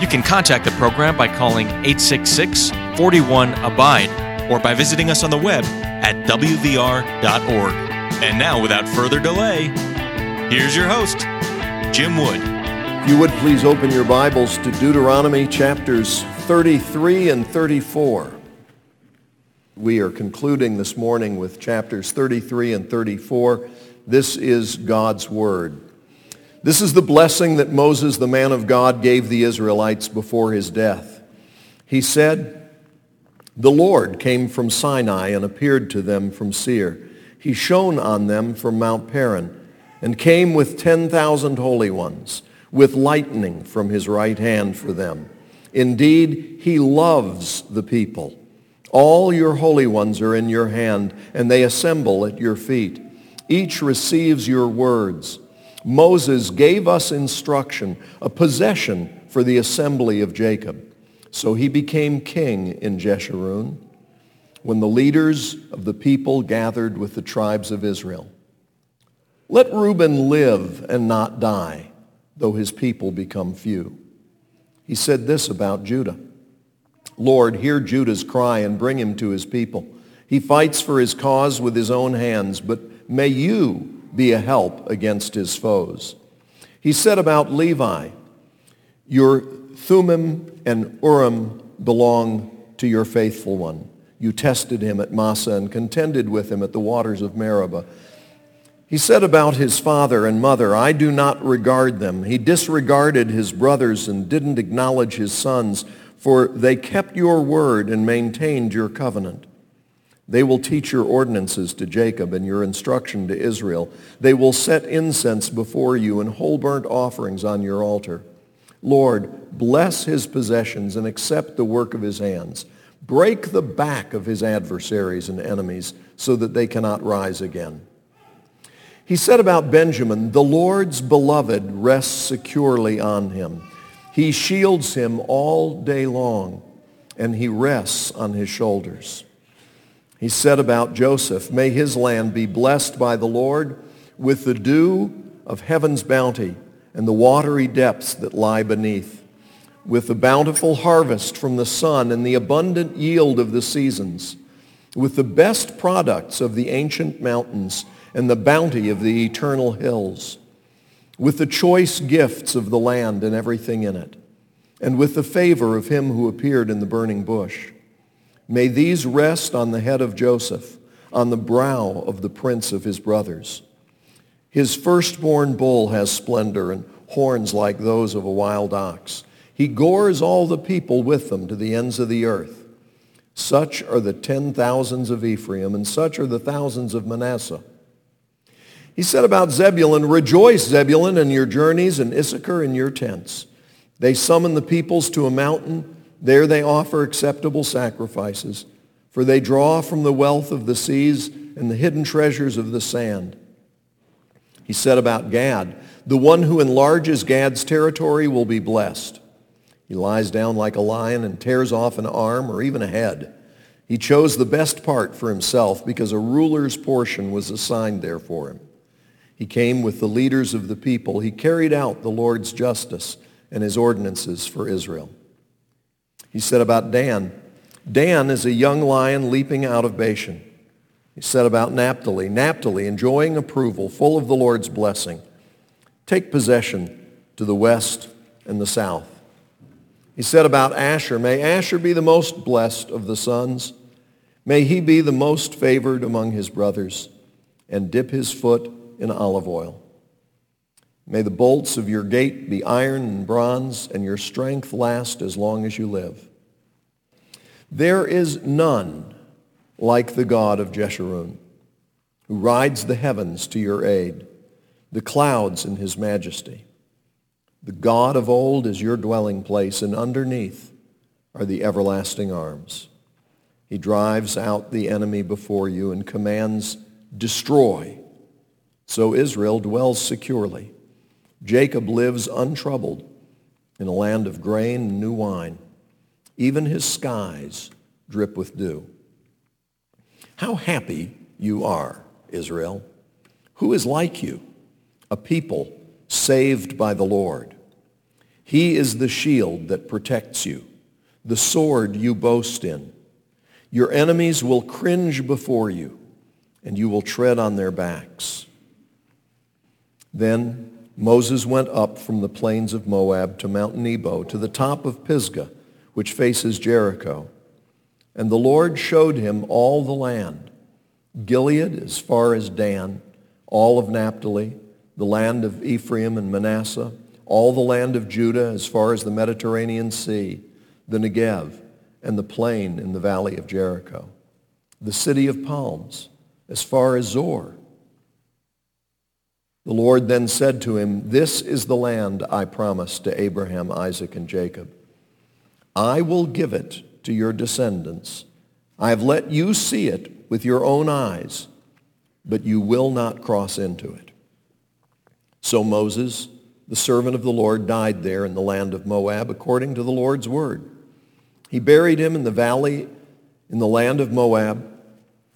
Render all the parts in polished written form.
You can contact the program by calling 866-41-ABIDE or by visiting us on the web at wvr.org. And now, without further delay, here's your host, Jim Wood. If you would please open your Bibles to Deuteronomy chapters 33 and 34. We are concluding this morning with chapters 33 and 34. This is God's Word. This is the blessing that Moses, the man of God, gave the Israelites before his death. He said, "The Lord came from Sinai and appeared to them from Seir. He shone on them from Mount Paran and came with 10,000 holy ones, with lightning from his right hand for them. Indeed, he loves the people. All your holy ones are in your hand, and they assemble at your feet. Each receives your words. Moses gave us instruction, a possession for the assembly of Jacob. So he became king in Jeshurun." When the leaders of the people gathered with the tribes of Israel, "Let Reuben live and not die, though his people become few." He said this about Judah, "Lord, hear Judah's cry and bring him to his people. He fights for his cause with his own hands, but may you be a help against his foes." He said about Levi, "Your Thummim and Urim belong to your faithful one. You tested him at Massa and contended with him at the waters of Meribah." He said about his father and mother, "I do not regard them." He disregarded his brothers and didn't acknowledge his sons, "for they kept your word and maintained your covenant. They will teach your ordinances to Jacob and your instruction to Israel. They will set incense before you and whole burnt offerings on your altar. Lord, bless his possessions and accept the work of his hands. Break the back of his adversaries and enemies so that they cannot rise again." He said about Benjamin, "The Lord's beloved rests securely on him. He shields him all day long, and he rests on his shoulders." He said about Joseph, "May his land be blessed by the Lord with the dew of heaven's bounty and the watery depths that lie beneath, with the bountiful harvest from the sun and the abundant yield of the seasons, with the best products of the ancient mountains and the bounty of the eternal hills, with the choice gifts of the land and everything in it, and with the favor of him who appeared in the burning bush. May these rest on the head of Joseph, on the brow of the prince of his brothers. His firstborn bull has splendor and horns like those of a wild ox. He gores all the people with them to the ends of the earth. Such are the 10,000s of Ephraim, and such are the thousands of Manasseh." He said about Zebulun, "Rejoice, Zebulun, in your journeys, and Issachar in your tents. They summon the peoples to a mountain. There they offer acceptable sacrifices, for they draw from the wealth of the seas and the hidden treasures of the sand." He said about Gad, "The one who enlarges Gad's territory will be blessed. He lies down like a lion and tears off an arm or even a head. He chose the best part for himself because a ruler's portion was assigned there for him. He came with the leaders of the people. He carried out the Lord's justice and his ordinances for Israel." He said about Dan, "Dan is a young lion leaping out of Bashan." He said about Naphtali, "Naphtali, enjoying approval, full of the Lord's blessing. Take possession to the west and the south." He said about Asher, "May Asher be the most blessed of the sons. May he be the most favored among his brothers and dip his foot in olive oil. May the bolts of your gate be iron and bronze and your strength last as long as you live. There is none like the God of Jeshurun, who rides the heavens to your aid, the clouds in his majesty. The God of old is your dwelling place, and underneath are the everlasting arms. He drives out the enemy before you and commands, destroy. So Israel dwells securely. Jacob lives untroubled in a land of grain and new wine. Even his skies drip with dew. How happy you are, Israel. Who is like you? A people saved by the Lord. He is the shield that protects you, the sword you boast in. Your enemies will cringe before you, and you will tread on their backs. Then Moses went up from the plains of Moab to Mount Nebo, to the top of Pisgah, which faces Jericho. And the Lord showed him all the land, Gilead as far as Dan, all of Naphtali, the land of Ephraim and Manasseh, all the land of Judah as far as the Mediterranean Sea, the Negev, and the plain in the valley of Jericho, the city of palms, as far as Zor. The Lord then said to him, this is the land I promised to Abraham, Isaac, and Jacob. I will give it to your descendants. I have let you see it with your own eyes, but you will not cross into it. So Moses, the servant of the Lord, died there in the land of Moab according to the Lord's word. He buried him in the valley in the land of Moab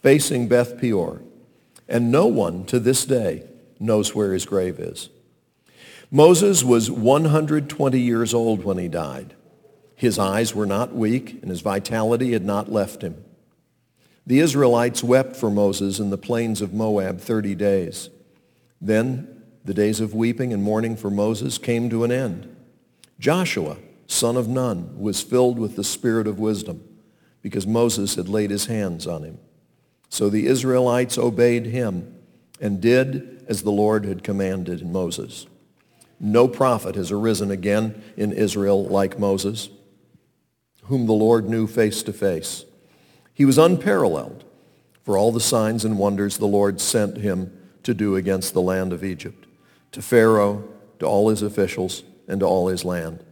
facing Beth Peor, and no one to this day knows where his grave is. Moses was 120 years old when he died. His eyes were not weak, and his vitality had not left him. The Israelites wept for Moses in the plains of Moab 30 days. Then the days of weeping and mourning for Moses came to an end. Joshua, son of Nun, was filled with the spirit of wisdom because Moses had laid his hands on him. So the Israelites obeyed him and did as the Lord had commanded Moses. No prophet has arisen again in Israel like Moses, whom the Lord knew face to face. He was unparalleled for all the signs and wonders the Lord sent him to do against the land of Egypt, to Pharaoh, to all his officials, and to all his land,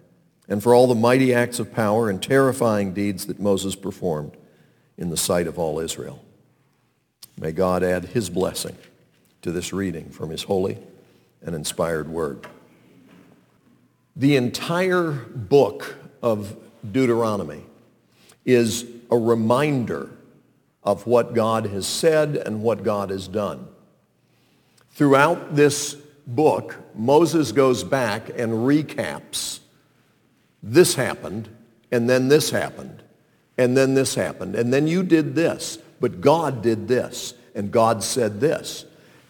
and for all the mighty acts of power and terrifying deeds that Moses performed in the sight of all Israel. May God add his blessing to this reading from his holy and inspired word. The entire book of Deuteronomy is a reminder of what God has said and what God has done. Throughout this book, Moses goes back and recaps, this happened, and then this happened, and then this happened, and then you did this, but God did this, and God said this.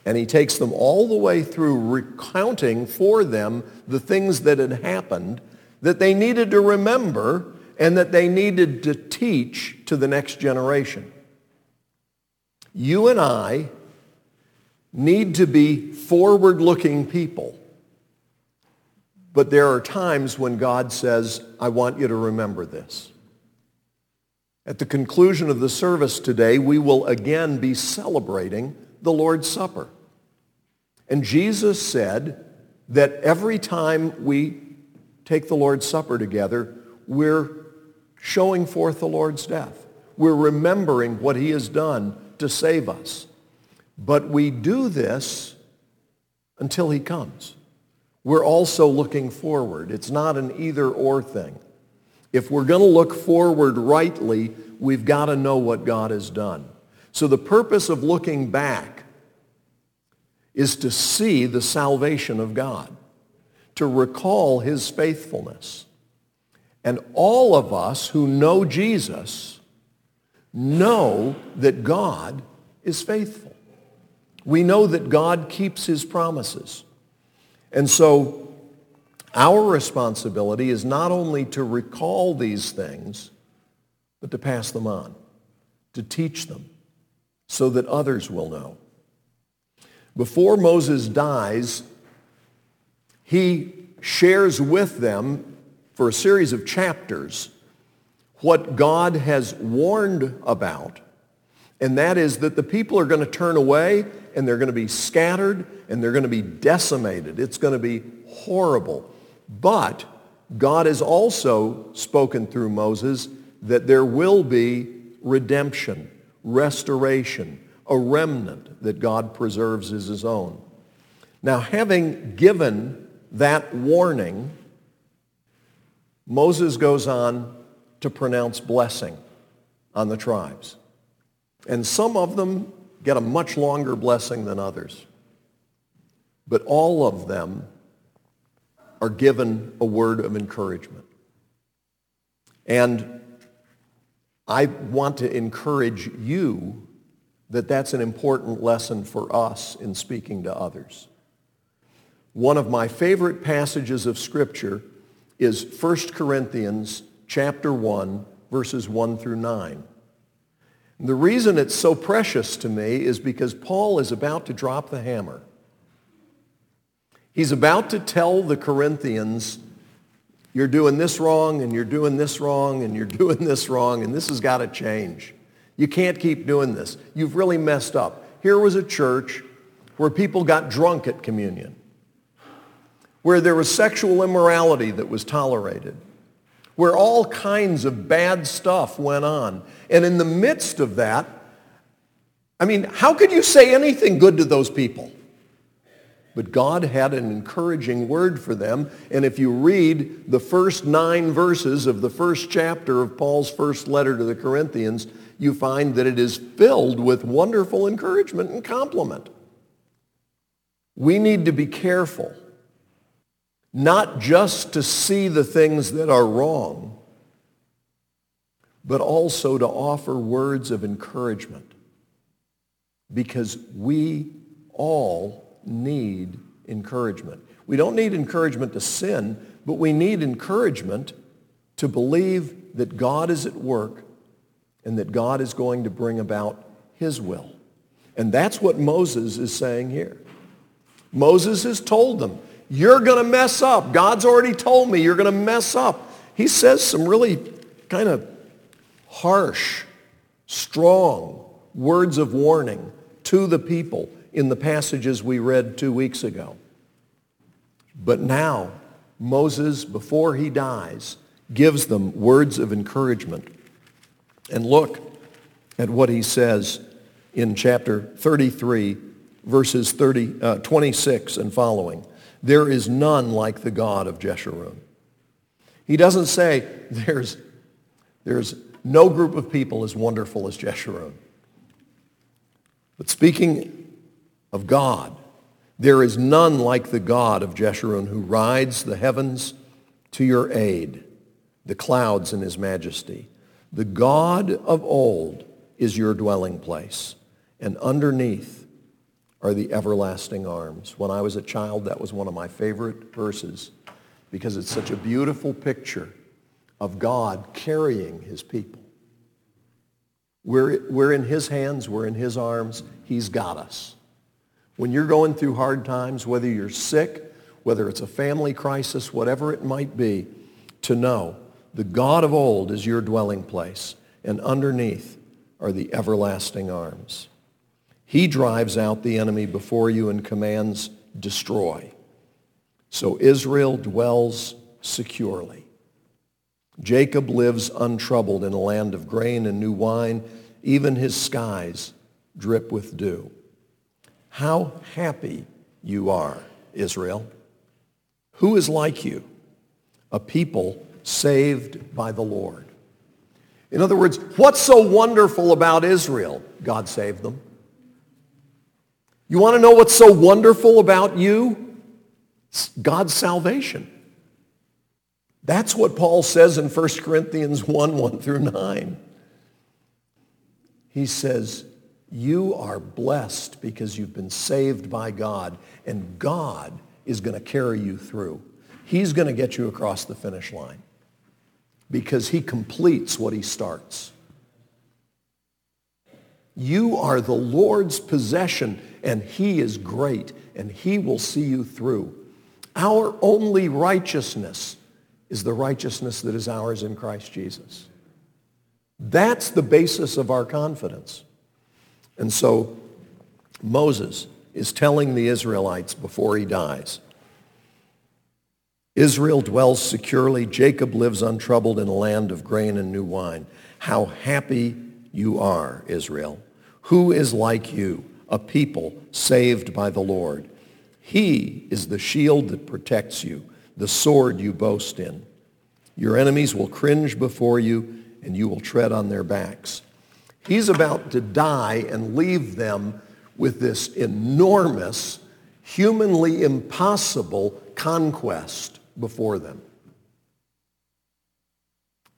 And he takes them all the way through recounting for them the things that had happened that they needed to remember and that they needed to teach to the next generation. You and I need to be forward-looking people. But there are times when God says, I want you to remember this. At the conclusion of the service today, we will again be celebrating the Lord's Supper. And Jesus said that every time we take the Lord's Supper together, we're showing forth the Lord's death. We're remembering what he has done to save us. But we do this until he comes. We're also looking forward. It's not an either-or thing. If we're going to look forward rightly, we've got to know what God has done. So the purpose of looking back is to see the salvation of God, to recall his faithfulness. And all of us who know Jesus know that God is faithful. We know that God keeps his promises. And so our responsibility is not only to recall these things, but to pass them on, to teach them so that others will know. Before Moses dies, he shares with them for a series of chapters what God has warned about, and that is that the people are going to turn away and they're going to be scattered and they're going to be decimated. It's going to be horrible. But God has also spoken through Moses that there will be redemption, restoration, a remnant that God preserves as his own. Now, having given that warning, Moses goes on to pronounce blessing on the tribes. And some of them get a much longer blessing than others. But all of them are given a word of encouragement. And I want to encourage you that that's an important lesson for us in speaking to others. One of my favorite passages of Scripture is 1 Corinthians chapter 1, verses 1 through 9. The reason it's so precious to me is because Paul is about to drop the hammer. He's about to tell the Corinthians, you're doing this wrong, and you're doing this wrong, and you're doing this wrong, and this has got to change. You can't keep doing this. You've really messed up. Here was a church where people got drunk at communion, where there was sexual immorality that was tolerated, where all kinds of bad stuff went on. And in the midst of that, I mean, how could you say anything good to those people? But God had an encouraging word for them. And if you read the first 9 verses of the first chapter of Paul's first letter to the Corinthians, you find that it is filled with wonderful encouragement and compliment. We need to be careful not just to see the things that are wrong, but also to offer words of encouragement, because we all need encouragement. We don't need encouragement to sin, but we need encouragement to believe that God is at work and that God is going to bring about his will. And that's what Moses is saying here. Moses has told them, you're going to mess up. God's already told me you're going to mess up. He says some really kind of harsh, strong words of warning to the people in the passages we read 2 weeks ago. But now, Moses, before he dies, gives them words of encouragement. And look at what he says in chapter 33, verses 26 and following. There is none like the God of Jeshurun. He doesn't say there's no group of people as wonderful as Jeshurun. But speaking of God, there is none like the God of Jeshurun, who rides the heavens to your aid, the clouds in his majesty. The God of old is your dwelling place, and underneath are the everlasting arms. When I was a child, that was one of my favorite verses, because it's such a beautiful picture of God carrying his people. We're in his hands, we're in his arms, he's got us. When you're going through hard times, whether you're sick, whether it's a family crisis, whatever it might be, to know the God of old is your dwelling place, and underneath are the everlasting arms. He drives out the enemy before you and commands, destroy. So Israel dwells securely. Jacob lives untroubled in a land of grain and new wine. Even his skies drip with dew. How happy you are, Israel. Who is like you? A people saved by the Lord. In other words, what's so wonderful about Israel? God saved them. You want to know what's so wonderful about you? It's God's salvation. That's what Paul says in 1 Corinthians 1, 1 through 9. He says, you are blessed because you've been saved by God, and God is going to carry you through. He's going to get you across the finish line, because he completes what he starts. You are the Lord's possession, and he is great, and he will see you through. Our only righteousness is the righteousness that is ours in Christ Jesus. That's the basis of our confidence. And so Moses is telling the Israelites before he dies, Israel dwells securely. Jacob lives untroubled in a land of grain and new wine. How happy you are, Israel. Who is like you, a people saved by the Lord? He is the shield that protects you, the sword you boast in. Your enemies will cringe before you, and you will tread on their backs. He's about to die and leave them with this enormous, humanly impossible conquest before them.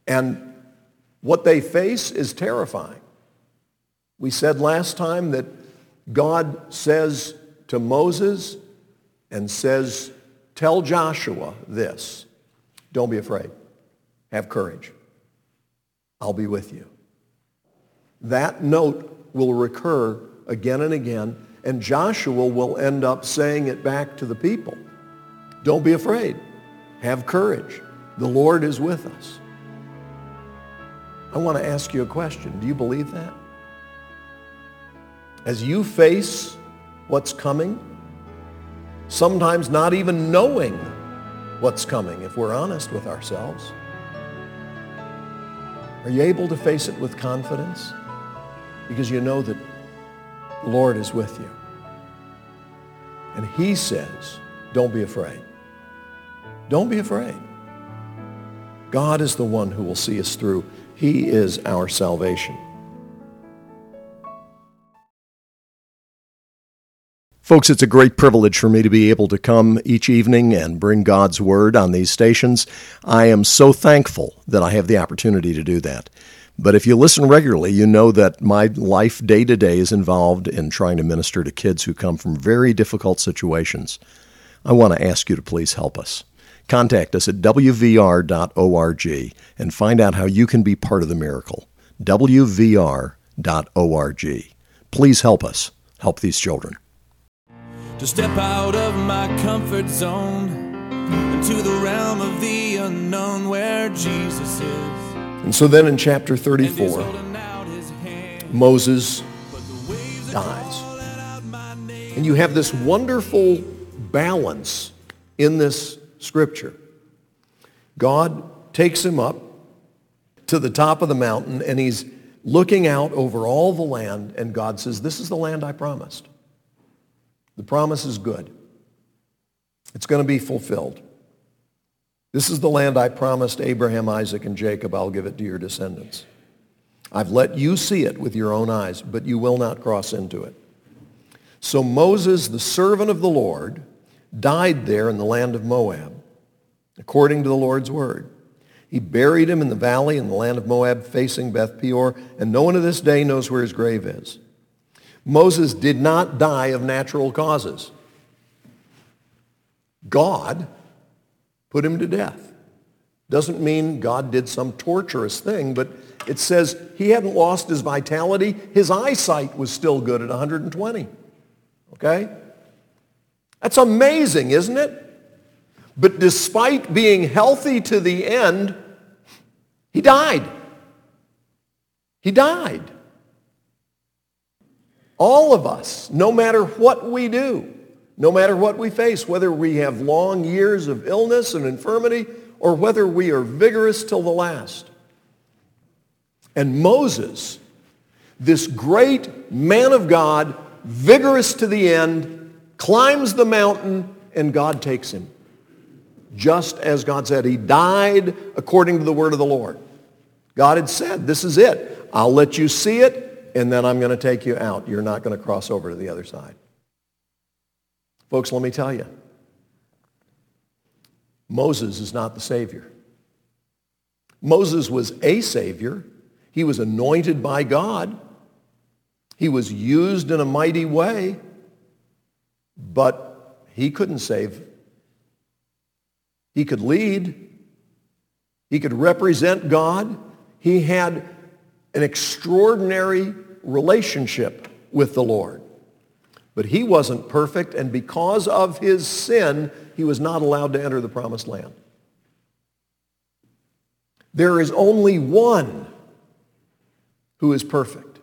And what they face is terrifying. We said last time that God says to Moses and says, tell Joshua this, don't be afraid, have courage, I'll be with you. That note will recur again and again, and Joshua will end up saying it back to the people. Don't be afraid. Have courage. The Lord is with us. I want to ask you a question. Do you believe that? As you face what's coming, sometimes not even knowing what's coming, if we're honest with ourselves, are you able to face it with confidence? Because you know that the Lord is with you. And he says, don't be afraid. Don't be afraid. God is the one who will see us through. He is our salvation. Folks, it's a great privilege for me to be able to come each evening and bring God's Word on these stations. I am so thankful that I have the opportunity to do that. But if you listen regularly, you know that my life day-to-day is involved in trying to minister to kids who come from very difficult situations. I want to ask you to please help us. Contact us at wvr.org and find out how you can be part of the miracle. wvr.org. Please help us. Help these children. To step out of my comfort zone into the realm of the unknown where Jesus is. And so then in chapter 34, Moses dies. And you have this wonderful balance in this scripture. God takes him up to the top of the mountain, and he's looking out over all the land, and God says, this is the land I promised. The promise is good. It's going to be fulfilled. This is the land I promised Abraham, Isaac, and Jacob. I'll give it to your descendants. I've let you see it with your own eyes, but you will not cross into it. So Moses, the servant of the Lord, died there in the land of Moab, according to the Lord's word. He buried him in the valley in the land of Moab, facing Beth Peor, and no one to this day knows where his grave is. Moses did not die of natural causes. God put him to death. Doesn't mean God did some torturous thing, but it says he hadn't lost his vitality. His eyesight was still good at 120. Okay? That's amazing, isn't it? But despite being healthy to the end, he died. He died. All of us, no matter what we do, no matter what we face, whether we have long years of illness and infirmity or whether we are vigorous till the last. And Moses, this great man of God, vigorous to the end, climbs the mountain, and God takes him. Just as God said, he died according to the word of the Lord. God had said, this is it. I'll let you see it, and then I'm going to take you out. You're not going to cross over to the other side. Folks, let me tell you, Moses is not the Savior. Moses was a Savior. He was anointed by God. He was used in a mighty way, but he couldn't save. He could lead. He could represent God. He had an extraordinary relationship with the Lord. But he wasn't perfect, and because of his sin, he was not allowed to enter the promised land. There is only one who is perfect.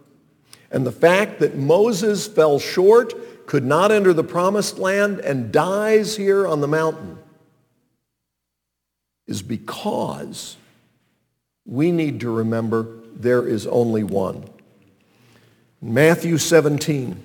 And the fact that Moses fell short, could not enter the promised land, and dies here on the mountain is because we need to remember there is only one. Matthew 17.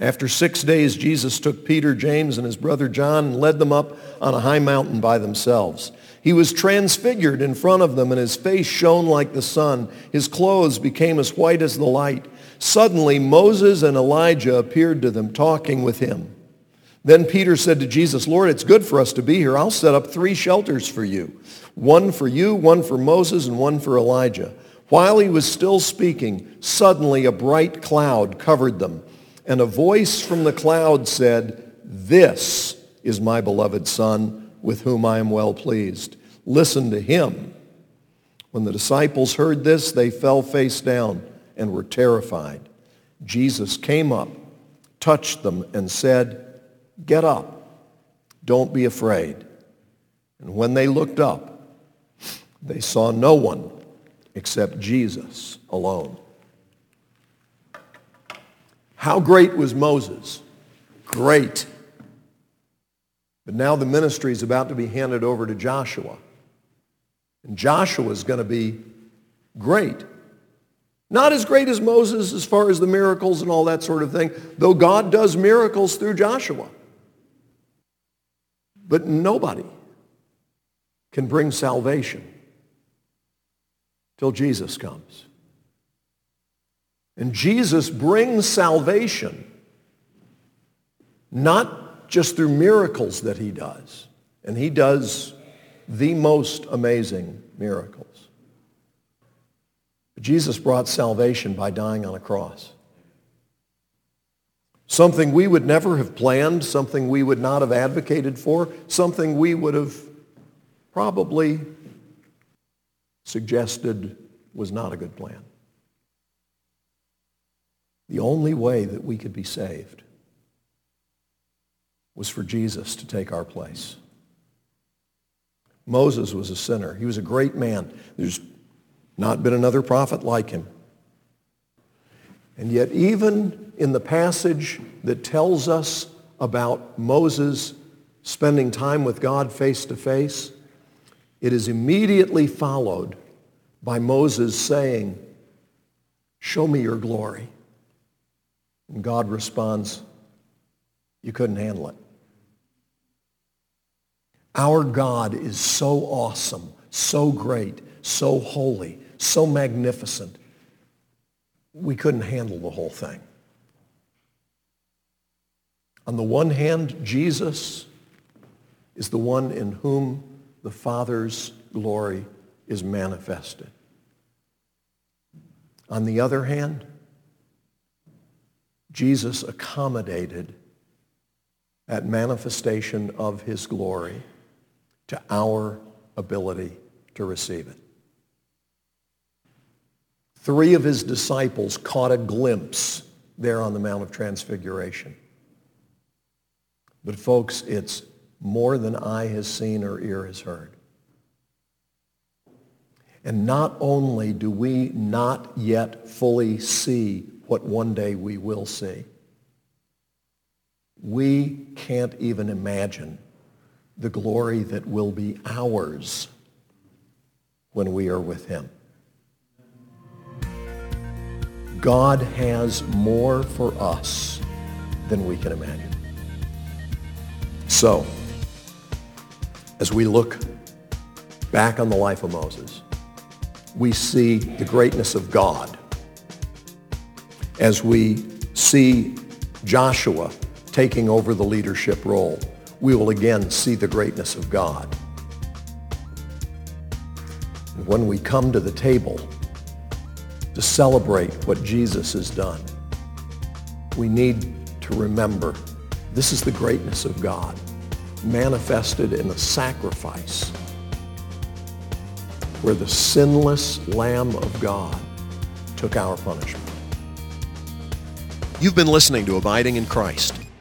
After 6 days, Jesus took Peter, James, and his brother John and led them up on a high mountain by themselves. He was transfigured in front of them, and his face shone like the sun. His clothes became as white as the light. Suddenly, Moses and Elijah appeared to them, talking with him. Then Peter said to Jesus, "Lord, it's good for us to be here. I'll set up 3 shelters for you, one for you, one for Moses, and one for Elijah." While he was still speaking, suddenly a bright cloud covered them. And a voice from the cloud said, "This is my beloved Son, with whom I am well pleased. Listen to him." When the disciples heard this, they fell face down and were terrified. Jesus came up, touched them, and said, "Get up. Don't be afraid." And when they looked up, they saw no one except Jesus alone. How great was Moses? Great. But now the ministry is about to be handed over to Joshua. And Joshua is going to be great. Not as great as Moses as far as the miracles and all that sort of thing, though God does miracles through Joshua. But nobody can bring salvation till Jesus comes. And Jesus brings salvation not just through miracles that he does. And he does the most amazing miracles. But Jesus brought salvation by dying on a cross. Something we would never have planned, something we would not have advocated for, something we would have probably suggested was not a good plan. The only way that we could be saved was for Jesus to take our place. Moses was a sinner. He was a great man. There's not been another prophet like him. And yet even in the passage that tells us about Moses spending time with God face to face, it is immediately followed by Moses saying, "Show me your glory." And God responds, "You couldn't handle it." Our God is so awesome, so great, so holy, so magnificent. We couldn't handle the whole thing. On the one hand, Jesus is the one in whom the Father's glory is manifested. On the other hand, Jesus accommodated that manifestation of his glory to our ability to receive it. 3 of his disciples caught a glimpse there on the Mount of Transfiguration. But folks, it's more than eye has seen or ear has heard. And not only do we not yet fully see what one day we will see, we can't even imagine the glory that will be ours when we are with him. God has more for us than we can imagine. So, as we look back on the life of Moses, we see the greatness of God. As we see Joshua taking over the leadership role, we will again see the greatness of God. And when we come to the table to celebrate what Jesus has done, we need to remember this is the greatness of God manifested in the sacrifice where the sinless Lamb of God took our punishment. You've been listening to Abiding in Christ.